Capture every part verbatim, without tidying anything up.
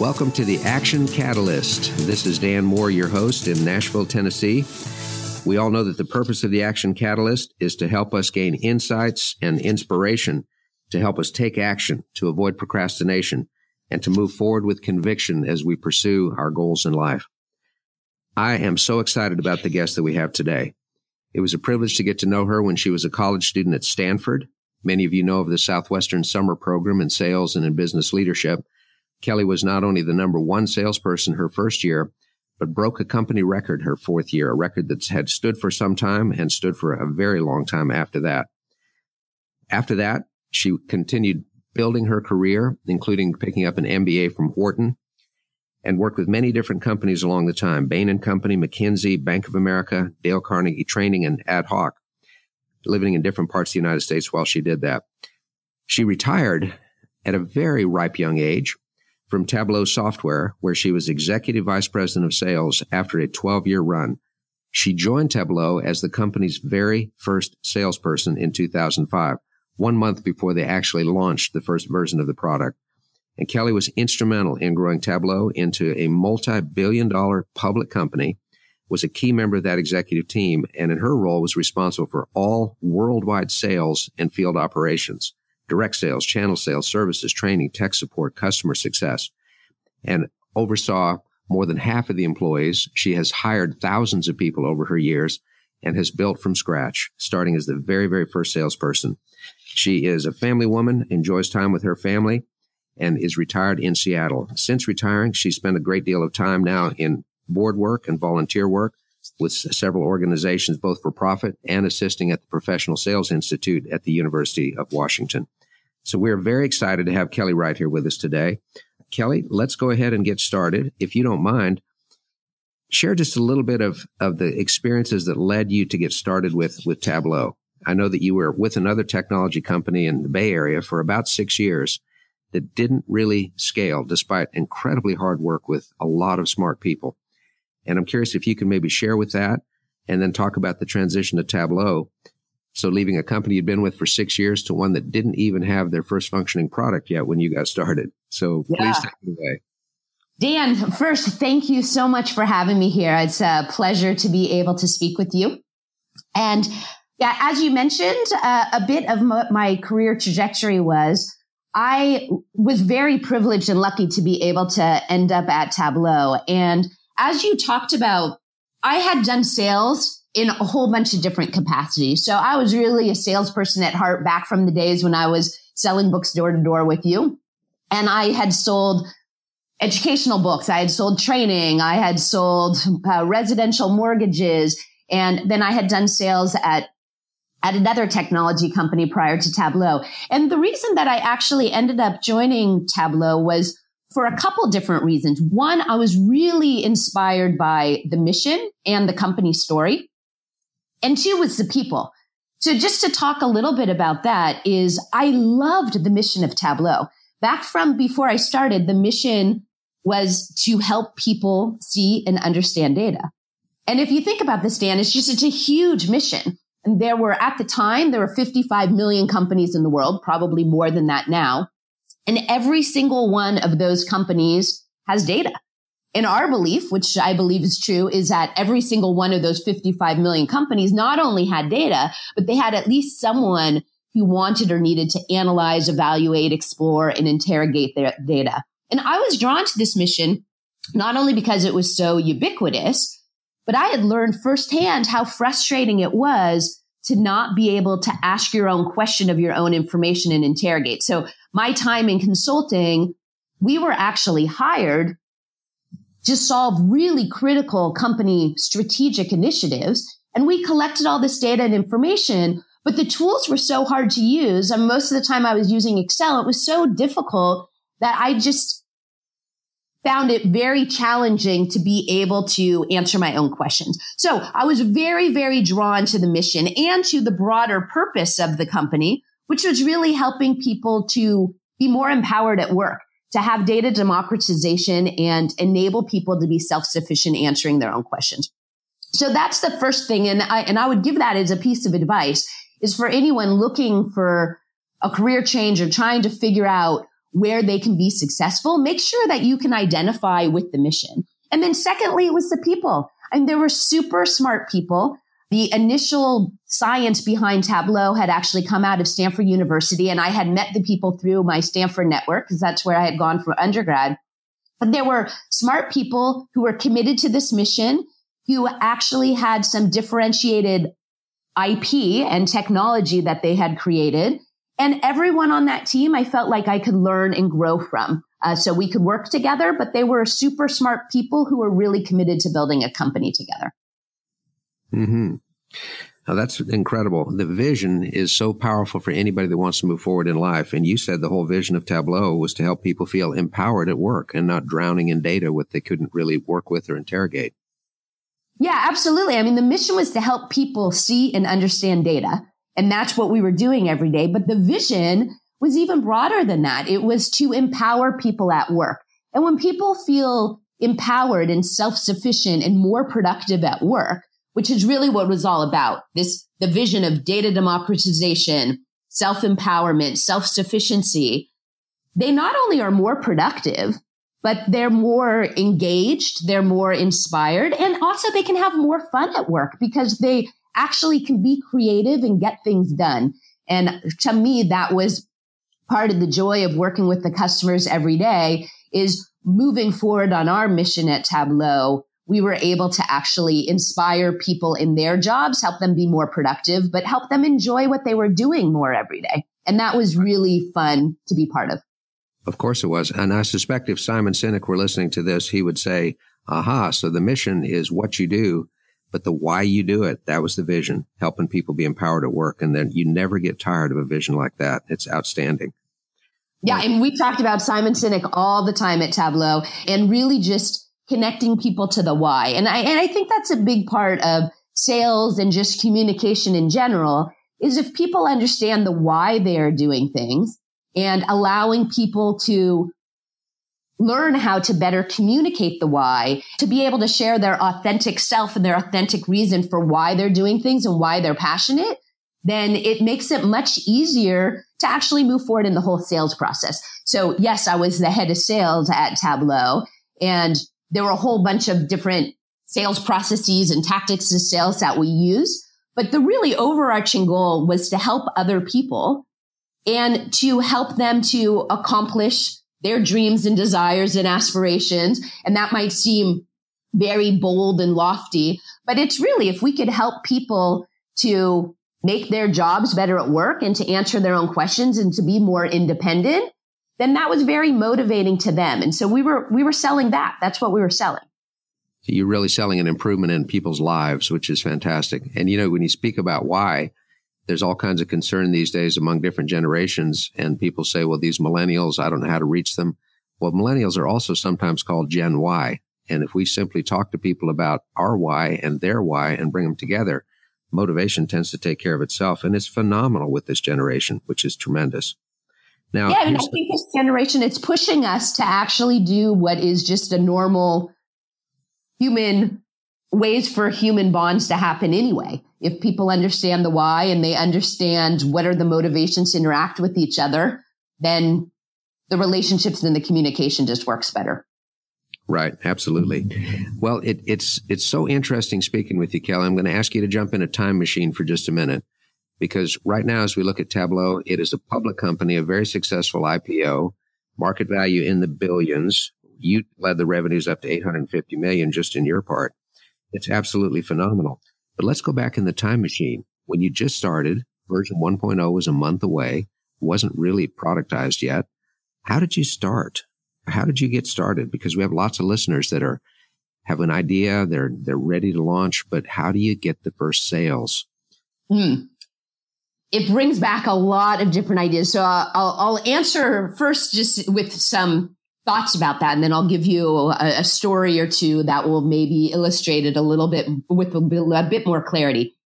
Welcome to the Action Catalyst. This is Dan Moore, your host in Nashville, Tennessee. We all know that the purpose of the Action Catalyst is to help us gain insights and inspiration, to help us take action, to avoid procrastination, and to move forward with conviction as we pursue our goals in life. I am so excited about the guest that we have today. It was a privilege to get to know her when she was a college student at Stanford. Many of you know of the Southwestern Summer Program in sales and in business leadership. Kelly was not only the number one salesperson her first year, but broke a company record her fourth year, a record that had stood for some time and stood for a very long time after that. After that, she continued building her career, including picking up an M B A from Wharton, and worked with many different companies along the time, Bain and Company, McKinsey, Bank of America, Dale Carnegie Training, and Ad Hoc, living in different parts of the United States while she did that. She retired at a very ripe young age from Tableau Software, where she was Executive Vice President of Sales after a twelve-year run. She joined Tableau as the company's very first salesperson in two thousand five, one month before they actually launched the first version of the product. And Kelly was instrumental in growing Tableau into a multi-billion dollar public company, was a key member of that executive team, and in her role was responsible for all worldwide sales and field operations. Direct sales, channel sales, services, training, tech support, customer success, and oversaw more than half of the employees. She has hired thousands of people over her years and has built from scratch, starting as the very, very first salesperson. She is a family woman, enjoys time with her family, and is retired in Seattle. Since retiring, she spent a great deal of time now in board work and volunteer work with several organizations, both for profit and assisting at the Professional Sales Institute at the University of Washington. So we're very excited to have Kelly Wright here with us today. Kelly, let's go ahead and get started. If you don't mind, share just a little bit of, of the experiences that led you to get started with, with Tableau. I know that you were with another technology company in the Bay Area for about six years that didn't really scale, despite incredibly hard work with a lot of smart people. And I'm curious if you can maybe share with that and then talk about the transition to Tableau. So leaving a company you'd been with for six years to one that didn't even have their first functioning product yet when you got started. So yeah. Please take it away. Dan, first, thank you so much for having me here. It's a pleasure to be able to speak with you. And yeah, as you mentioned, uh, a bit of my career trajectory was I was very privileged and lucky to be able to end up at Tableau. And as you talked about, I had done sales in a whole bunch of different capacities. So I was really a salesperson at heart back from the days when I was selling books door to door with you. And I had sold educational books. I had sold training. I had sold uh, residential mortgages. And then I had done sales at, at another technology company prior to Tableau. And the reason that I actually ended up joining Tableau was for a couple different reasons. One, I was really inspired by the mission and the company story. And two was the people. So just to talk a little bit about that is I loved the mission of Tableau. Back from before I started, the mission was to help people see and understand data. And if you think about this, Dan, it's just such a huge mission. And there were, at the time, there were fifty-five million companies in the world, probably more than that now. And every single one of those companies has data. And our belief, which I believe is true, is that every single one of those fifty-five million companies not only had data, but they had at least someone who wanted or needed to analyze, evaluate, explore, and interrogate their data. And I was drawn to this mission, not only because it was so ubiquitous, but I had learned firsthand how frustrating it was to not be able to ask your own question of your own information and interrogate. So my time in consulting, we were actually hired to solve really critical company strategic initiatives. And we collected all this data and information, but the tools were so hard to use. And most of the time I was using Excel. It was so difficult that I just found it very challenging to be able to answer my own questions. So I was very, very drawn to the mission and to the broader purpose of the company, which was really helping people to be more empowered at work, to have data democratization and enable people to be self-sufficient answering their own questions. So that's the first thing. And I, and I would give that as a piece of advice is for anyone looking for a career change or trying to figure out where they can be successful, make sure that you can identify with the mission. And then secondly, it was the people. I mean, there were super smart people. The initial science behind Tableau had actually come out of Stanford University, and I had met the people through my Stanford network because that's where I had gone for undergrad. But there were smart people who were committed to this mission, who actually had some differentiated I P and technology that they had created. And everyone on that team, I felt like I could learn and grow from. Uh, so we could work together, but they were super smart people who were really committed to building a company together. Mm-hmm. Now, that's incredible. The vision is so powerful for anybody that wants to move forward in life. And you said the whole vision of Tableau was to help people feel empowered at work and not drowning in data what they couldn't really work with or interrogate. Yeah, absolutely. I mean, the mission was to help people see and understand data. And that's what we were doing every day. But the vision was even broader than that. It was to empower people at work. And when people feel empowered and self-sufficient and more productive at work, which is really what it was all about. This, the vision of data democratization, self-empowerment, self-sufficiency. They not only are more productive, but they're more engaged, they're more inspired, and also they can have more fun at work because they actually can be creative and get things done. And to me, that was part of the joy of working with the customers every day is moving forward on our mission at Tableau. We were able to actually inspire people in their jobs, help them be more productive, but help them enjoy what they were doing more every day. And that was really fun to be part of. Of course it was. And I suspect if Simon Sinek were listening to this, he would say, aha, so the mission is what you do, but the why you do it, that was the vision, helping people be empowered at work. And then you never get tired of a vision like that. It's outstanding. Yeah. Right. And we talked about Simon Sinek all the time at Tableau and really just connecting people to the why. And I and I think that's a big part of sales and just communication in general is if people understand the why they are doing things and allowing people to learn how to better communicate the why, to be able to share their authentic self and their authentic reason for why they're doing things and why they're passionate, then it makes it much easier to actually move forward in the whole sales process. So yes, I was the head of sales at Tableau and there were a whole bunch of different sales processes and tactics of sales that we use. But the really overarching goal was to help other people and to help them to accomplish their dreams and desires and aspirations. And that might seem very bold and lofty, but it's really if we could help people to make their jobs better at work and to answer their own questions and to be more independent, then that was very motivating to them. And so we were we were selling that. That's what we were selling. So you're really selling an improvement in people's lives, which is fantastic. And, you know, when you speak about why, there's all kinds of concern these days among different generations. And people say, well, these millennials, I don't know how to reach them. Well, millennials are also sometimes called Gen Y. And if we simply talk to people about our why and their why and bring them together, motivation tends to take care of itself. And it's phenomenal with this generation, which is tremendous. Now, yeah, and I think this generation, it's pushing us to actually do what is just a normal human ways for human bonds to happen anyway. If people understand the why and they understand what are the motivations to interact with each other, then the relationships and the communication just works better. Right. Absolutely. Well, it, it's it's so interesting speaking with you, Kelly. I'm going to ask you to jump in a time machine for just a minute. Because right now, as we look at Tableau, it is a public company, a very successful I P O, market value in the billions. You led the revenues up to eight hundred fifty million dollars just in your part. It's absolutely phenomenal. But let's go back in the time machine. When you just started, version one point oh was a month away, wasn't really productized yet. How did you start? How did you get started? Because we have lots of listeners that are have an idea, they're they're ready to launch, but how do you get the first sales? Mm. It brings back a lot of different ideas. So I'll, I'll answer first just with some thoughts about that. And then I'll give you a, a story or two that will maybe illustrate it a little bit with a, a bit more clarity.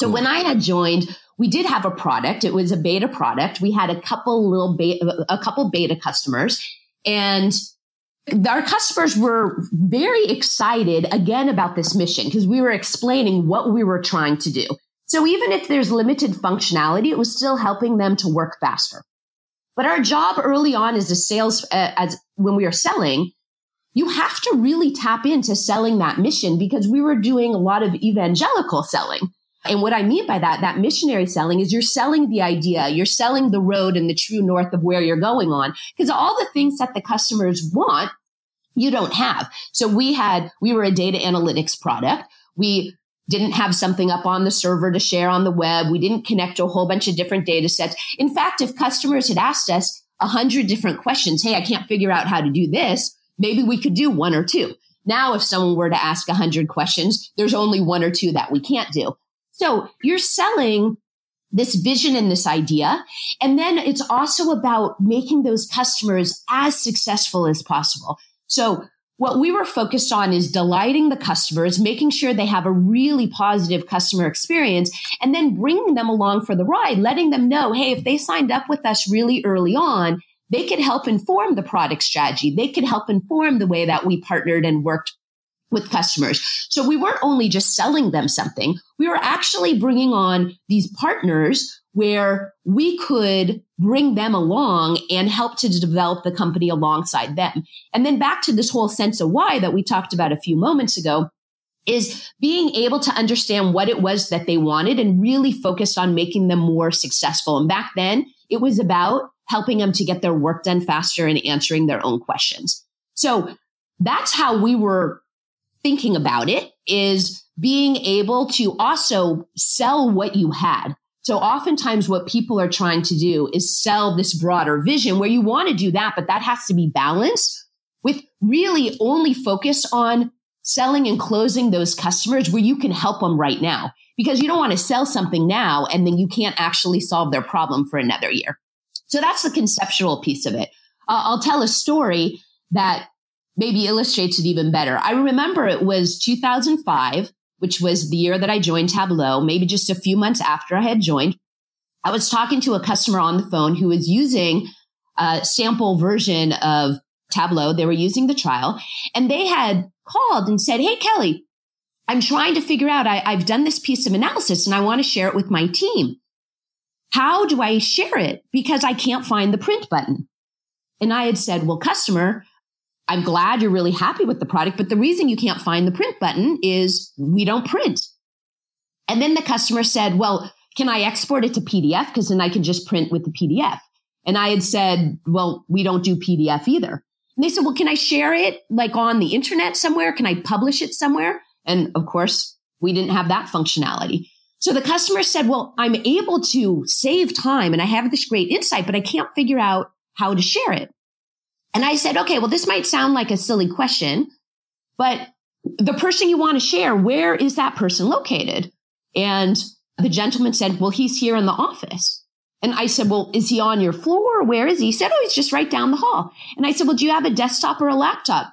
So when I had joined, we did have a product. It was a beta product. We had a couple little beta, a couple beta customers, and our customers were very excited again about this mission because we were explaining what we were trying to do. So even if there's limited functionality, it was still helping them to work faster. But our job early on as a sales, uh, as when we are selling, you have to really tap into selling that mission, because we were doing a lot of evangelical selling. And what I mean by that, that missionary selling, is you're selling the idea, you're selling the road and the true north of where you're going on, because all the things that the customers want, you don't have. So we had, we were a data analytics product. We didn't have something up on the server to share on the web. We didn't connect to a whole bunch of different data sets. In fact, if customers had asked us a hundred different questions, hey, I can't figure out how to do this, maybe we could do one or two. Now, if someone were to ask a hundred questions, there's only one or two that we can't do. So you're selling this vision and this idea. And then it's also about making those customers as successful as possible. So what we were focused on is delighting the customers, making sure they have a really positive customer experience, and then bringing them along for the ride, letting them know, hey, if they signed up with us really early on, they could help inform the product strategy. They could help inform the way that we partnered and worked with customers. So we weren't only just selling them something, we were actually bringing on these partners where we could bring them along and help to develop the company alongside them. And then back to this whole sense of why that we talked about a few moments ago, is being able to understand what it was that they wanted and really focused on making them more successful. And back then, it was about helping them to get their work done faster and answering their own questions. So that's how we were thinking about it, is being able to also sell what you had. So oftentimes what people are trying to do is sell this broader vision, where you want to do that, but that has to be balanced with really only focus on selling and closing those customers where you can help them right now, because you don't want to sell something now and then you can't actually solve their problem for another year. So that's the conceptual piece of it. Uh, I'll tell a story that maybe illustrates it even better. I remember it was two thousand five, which was the year that I joined Tableau, maybe just a few months after I had joined. I was talking to a customer on the phone who was using a sample version of Tableau. They were using the trial, and they had called and said, hey, Kelly, I'm trying to figure out, I, I've done this piece of analysis and I want to share it with my team. How do I share it? Because I can't find the print button. And I had said, well, customer, I'm glad you're really happy with the product, but the reason you can't find the print button is we don't print. And then the customer said, well, can I export it to P D F? Because then I can just print with the P D F. And I had said, well, we don't do P D F either. And they said, well, can I share it like on the internet somewhere? Can I publish it somewhere? And of course, we didn't have that functionality. So the customer said, well, I'm able to save time and I have this great insight, but I can't figure out how to share it. And I said, okay, well, this might sound like a silly question, but the person you want to share, where is that person located? And the gentleman said, well, he's here in the office. And I said, well, is he on your floor? Where is he? He said, oh, he's just right down the hall. And I said, well, do you have a desktop or a laptop?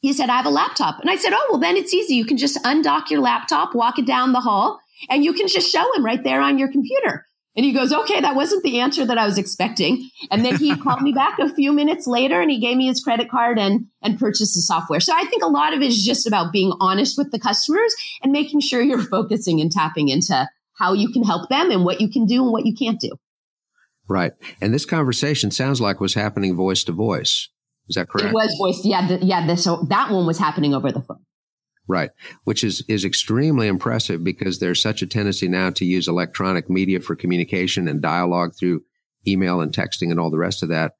He said, I have a laptop. And I said, oh, well, then it's easy. You can just undock your laptop, walk it down the hall, and you can just show him right there on your computer. And he goes, okay, that wasn't the answer that I was expecting. And then he called me back a few minutes later and he gave me his credit card and, and purchased the software. So I think a lot of it is just about being honest with the customers and making sure you're focusing and tapping into how you can help them and what you can do and what you can't do. Right. And this conversation sounds like was happening voice to voice. Is that correct? It was voice. Yeah. Th- yeah. This, so that one was happening over the phone. Right, which is, is extremely impressive, because there's such a tendency now to use electronic media for communication and dialogue through email and texting and all the rest of that.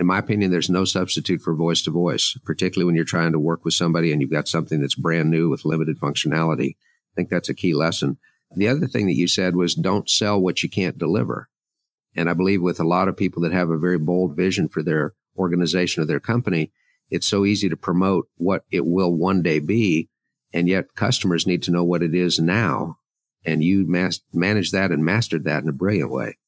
In my opinion, there's no substitute for voice to voice, particularly when you're trying to work with somebody and you've got something that's brand new with limited functionality. I think that's a key lesson. The other thing that you said was don't sell what you can't deliver. And I believe with a lot of people that have a very bold vision for their organization or their company, it's so easy to promote what it will one day be, and yet customers need to know what it is now, and you mas- manage that and mastered that in a brilliant way.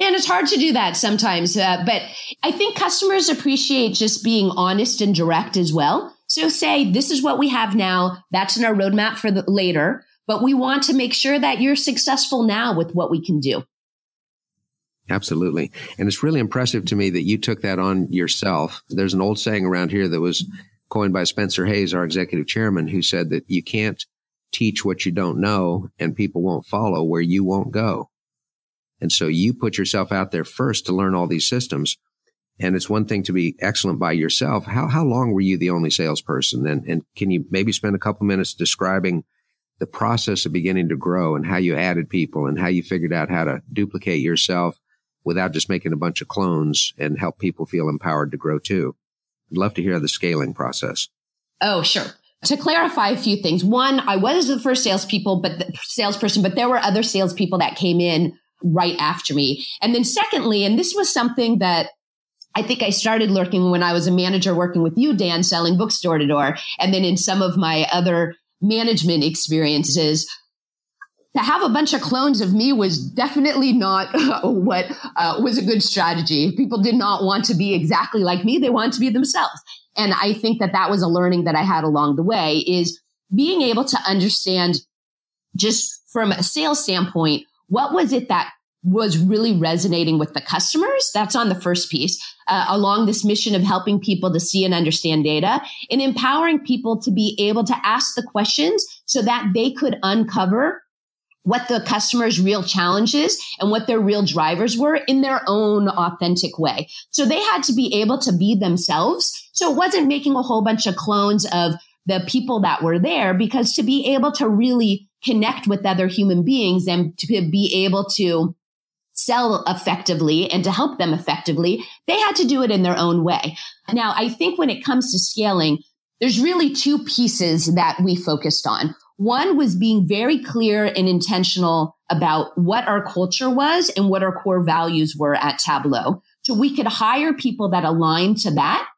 And it's hard to do that sometimes. Uh, but I think customers appreciate just being honest and direct as well. So say, this is what we have now. That's in our roadmap for the later. But we want to make sure that you're successful now with what we can do. Absolutely. And it's really impressive to me that you took that on yourself. There's an old saying around here that was coined by Spencer Hayes, our executive chairman, who said that you can't teach what you don't know and people won't follow where you won't go. And so you put yourself out there first to learn all these systems. And it's one thing to be excellent by yourself. How how long were you the only salesperson? And, and can you maybe spend a couple minutes describing the process of beginning to grow and how you added people and how you figured out how to duplicate yourself without just making a bunch of clones and help people feel empowered to grow too? I'd love to hear the scaling process. Oh, sure. To clarify a few things. One, I was the first salespeople, but the salesperson, but there were other salespeople that came in right after me. And then secondly, and this was something that I think I started lurking when I was a manager working with you, Dan, selling books door to door. And then in some of my other management experiences, to have a bunch of clones of me was definitely not what uh, was a good strategy. People did not want to be exactly like me. They wanted to be themselves. And I think that that was a learning that I had along the way, is being able to understand just from a sales standpoint, what was it that was really resonating with the customers? That's on the first piece, uh, along this mission of helping people to see and understand data and empowering people to be able to ask the questions so that they could uncover what the customer's real challenges and what their real drivers were in their own authentic way. So they had to be able to be themselves. So it wasn't making a whole bunch of clones of the people that were there, because to be able to really connect with other human beings and to be able to sell effectively and to help them effectively, they had to do it in their own way. Now, I think when it comes to scaling, there's really two pieces that we focused on. One was being very clear and intentional about what our culture was and what our core values were at Tableau. So we could hire people that aligned to that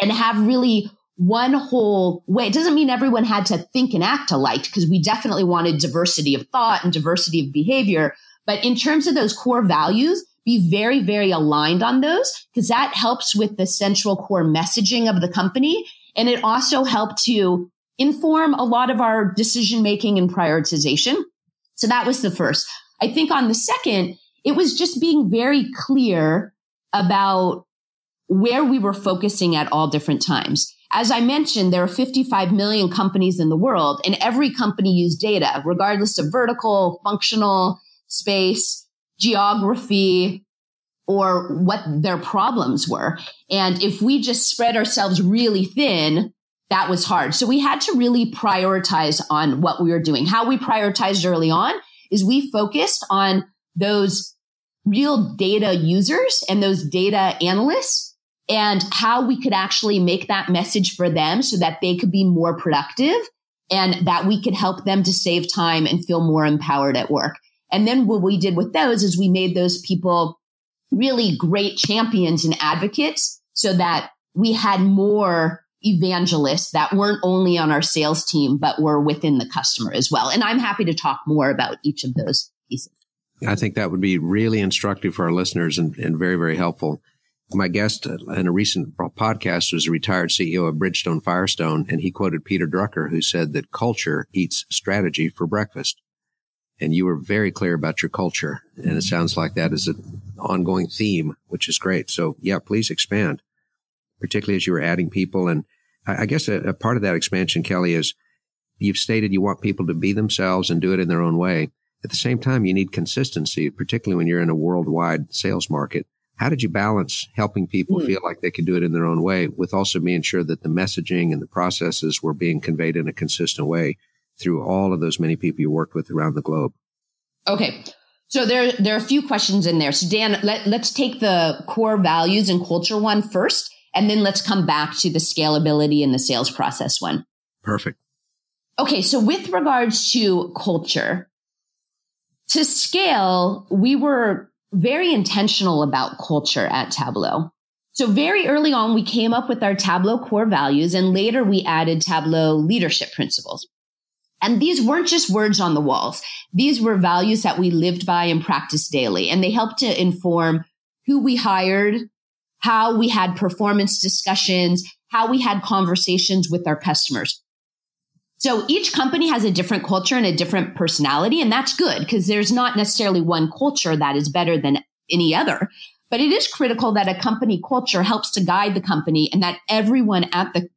and have really one whole way. It doesn't mean everyone had to think and act alike, because we definitely wanted diversity of thought and diversity of behavior. But in terms of those core values, be very, very aligned on those, because that helps with the central core messaging of the company. And it also helped to inform a lot of our decision-making and prioritization. So that was the first. I think on the second, it was just being very clear about where we were focusing at all different times. As I mentioned, there are fifty-five million companies in the world, and every company used data, regardless of vertical, functional, space, geography, or what their problems were. And if we just spread ourselves really thin, that was hard. So we had to really prioritize on what we were doing. How we prioritized early on is we focused on those real data users and those data analysts and how we could actually make that message for them so that they could be more productive and that we could help them to save time and feel more empowered at work. And then what we did with those is we made those people really great champions and advocates so that we had more evangelists that weren't only on our sales team, but were within the customer as well. And I'm happy to talk more about each of those pieces. I think that would be really instructive for our listeners and, and very, very helpful. My guest in a recent podcast was a retired C E O of Bridgestone Firestone, and he quoted Peter Drucker, who said that culture eats strategy for breakfast. And you were very clear about your culture. And it sounds like that is an ongoing theme, which is great. So yeah, please expand, particularly as you were adding people. And I guess a, a part of that expansion, Kelly, is you've stated you want people to be themselves and do it in their own way. At the same time, you need consistency, particularly when you're in a worldwide sales market. How did you balance helping people mm. feel like they can do it in their own way with also being sure that the messaging and the processes were being conveyed in a consistent way through all of those many people you worked with around the globe? Okay. So there, there are a few questions in there. So Dan, let, let's take the core values and culture one first, and then let's come back to the scalability and the sales process one. Perfect. Okay. So with regards to culture, to scale, we were very intentional about culture at Tableau. So very early on, we came up with our Tableau core values, and later we added Tableau leadership principles. And these weren't just words on the walls. These were values that we lived by and practiced daily. And they helped to inform who we hired, how we had performance discussions, how we had conversations with our customers. So each company has a different culture and a different personality. And that's good because there's not necessarily one culture that is better than any other. But it is critical that a company culture helps to guide the company and that everyone at the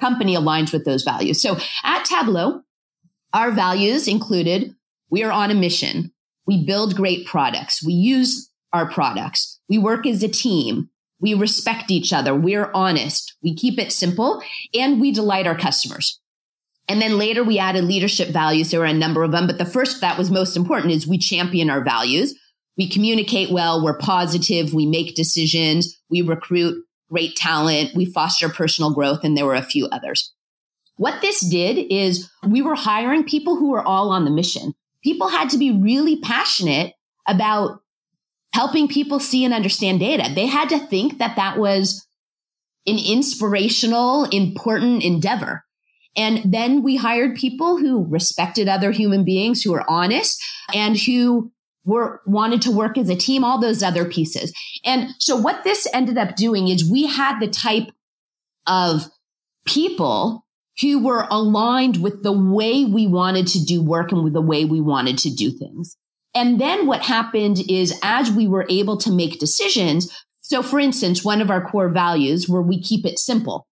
company aligns with those values. So at Tableau, our values included, we are on a mission. We build great products. We use our products. We work as a team. We respect each other. We're honest. We keep it simple and we delight our customers. And then later we added leadership values. There were a number of them, but the first that was most important is we champion our values. We communicate well. We're positive. We make decisions. We recruit great talent. We foster personal growth. And there were a few others. What this did is we were hiring people who were all on the mission. People had to be really passionate about helping people see and understand data. They had to think that that was an inspirational, important endeavor. And then we hired people who respected other human beings, who were honest, and who were wanted to work as a team, all those other pieces. And so what this ended up doing is we had the type of people who were aligned with the way we wanted to do work and with the way we wanted to do things. And then what happened is as we were able to make decisions, so for instance, one of our core values were we keep it simple.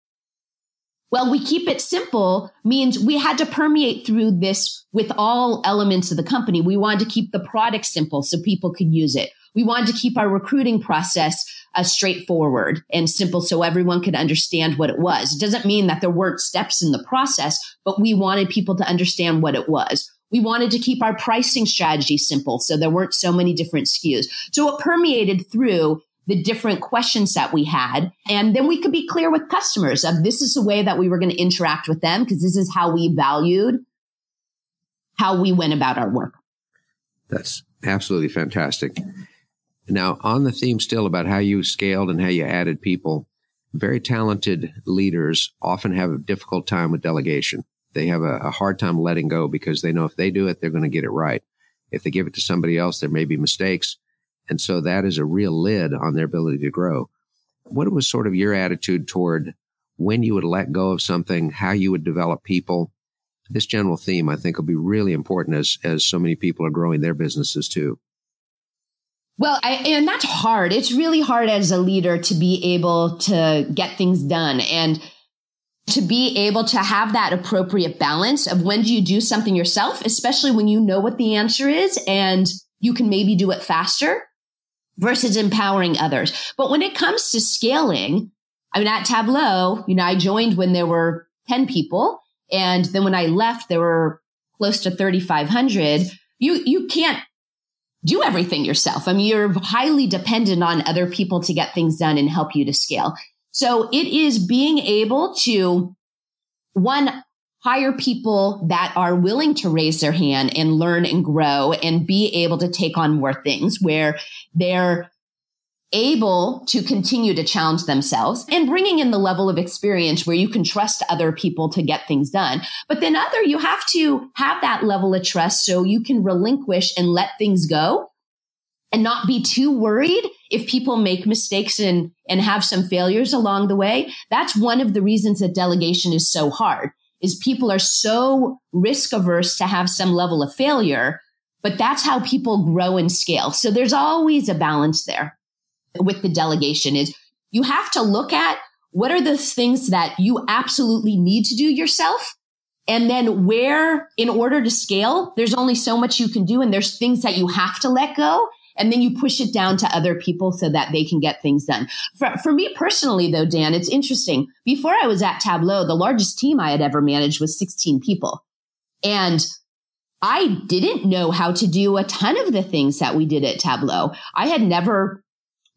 Well, we keep it simple means we had to permeate through this with all elements of the company. We wanted to keep the product simple so people could use it. We wanted to keep our recruiting process Uh, straightforward and simple so everyone could understand what it was. It doesn't mean that there weren't steps in the process, but we wanted people to understand what it was. We wanted to keep our pricing strategy simple so there weren't so many different S K Us. So it permeated through the different questions that we had. And then we could be clear with customers of this is the way that we were going to interact with them because this is how we valued how we went about our work. That's absolutely fantastic. Now, on the theme still about how you scaled and how you added people, very talented leaders often have a difficult time with delegation. They have a, a hard time letting go because they know if they do it, they're going to get it right. If they give it to somebody else, there may be mistakes. And so that is a real lid on their ability to grow. What was sort of your attitude toward when you would let go of something, how you would develop people? This general theme, I think, will be really important as, as so many people are growing their businesses too. Well, I, and that's hard. It's really hard as a leader to be able to get things done and to be able to have that appropriate balance of when do you do something yourself, especially when you know what the answer is and you can maybe do it faster versus empowering others. But when it comes to scaling, I mean, at Tableau, you know, I joined when there were ten people. And then when I left, there were close to thirty-five hundred. You, you can't do everything yourself. I mean, you're highly dependent on other people to get things done and help you to scale. So it is being able to, one, hire people that are willing to raise their hand and learn and grow and be able to take on more things where they're able to continue to challenge themselves and bringing in the level of experience where you can trust other people to get things done. But then other, you have to have that level of trust so you can relinquish and let things go and not be too worried if people make mistakes and, and have some failures along the way. That's one of the reasons that delegation is so hard is people are so risk averse to have some level of failure, but that's how people grow and scale. So there's always a balance there. With the delegation is you have to look at what are the things that you absolutely need to do yourself. And then where in order to scale, there's only so much you can do. And there's things that you have to let go. And then you push it down to other people so that they can get things done. For, for me personally, though, Dan, it's interesting. Before I was at Tableau, the largest team I had ever managed was sixteen people. And I didn't know how to do a ton of the things that we did at Tableau. I had never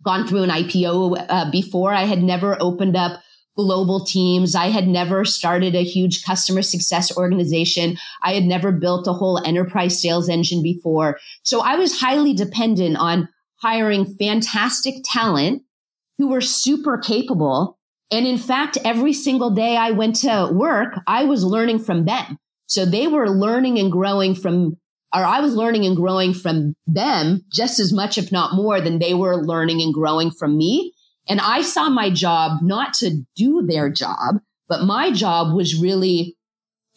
gone through an I P O uh, before. I had never opened up global teams. I had never started a huge customer success organization. I had never built a whole enterprise sales engine before. So I was highly dependent on hiring fantastic talent who were super capable. And in fact, every single day I went to work, I was learning from them. So they were learning and growing from, or I was learning and growing from them just as much, if not more, than they were learning and growing from me. And I saw my job not to do their job, but my job was really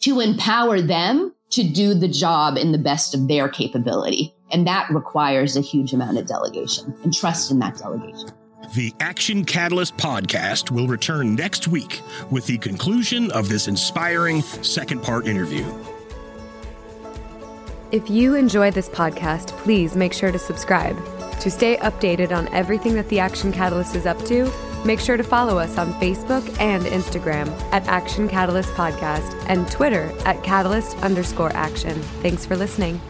to empower them to do the job in the best of their capability. And that requires a huge amount of delegation and trust in that delegation. The Action Catalyst podcast will return next week with the conclusion of this inspiring second part interview. If you enjoy this podcast, please make sure to subscribe. To stay updated on everything that the Action Catalyst is up to, make sure to follow us on Facebook and Instagram at Action Catalyst Podcast and Twitter at Catalyst underscore Action. Thanks for listening.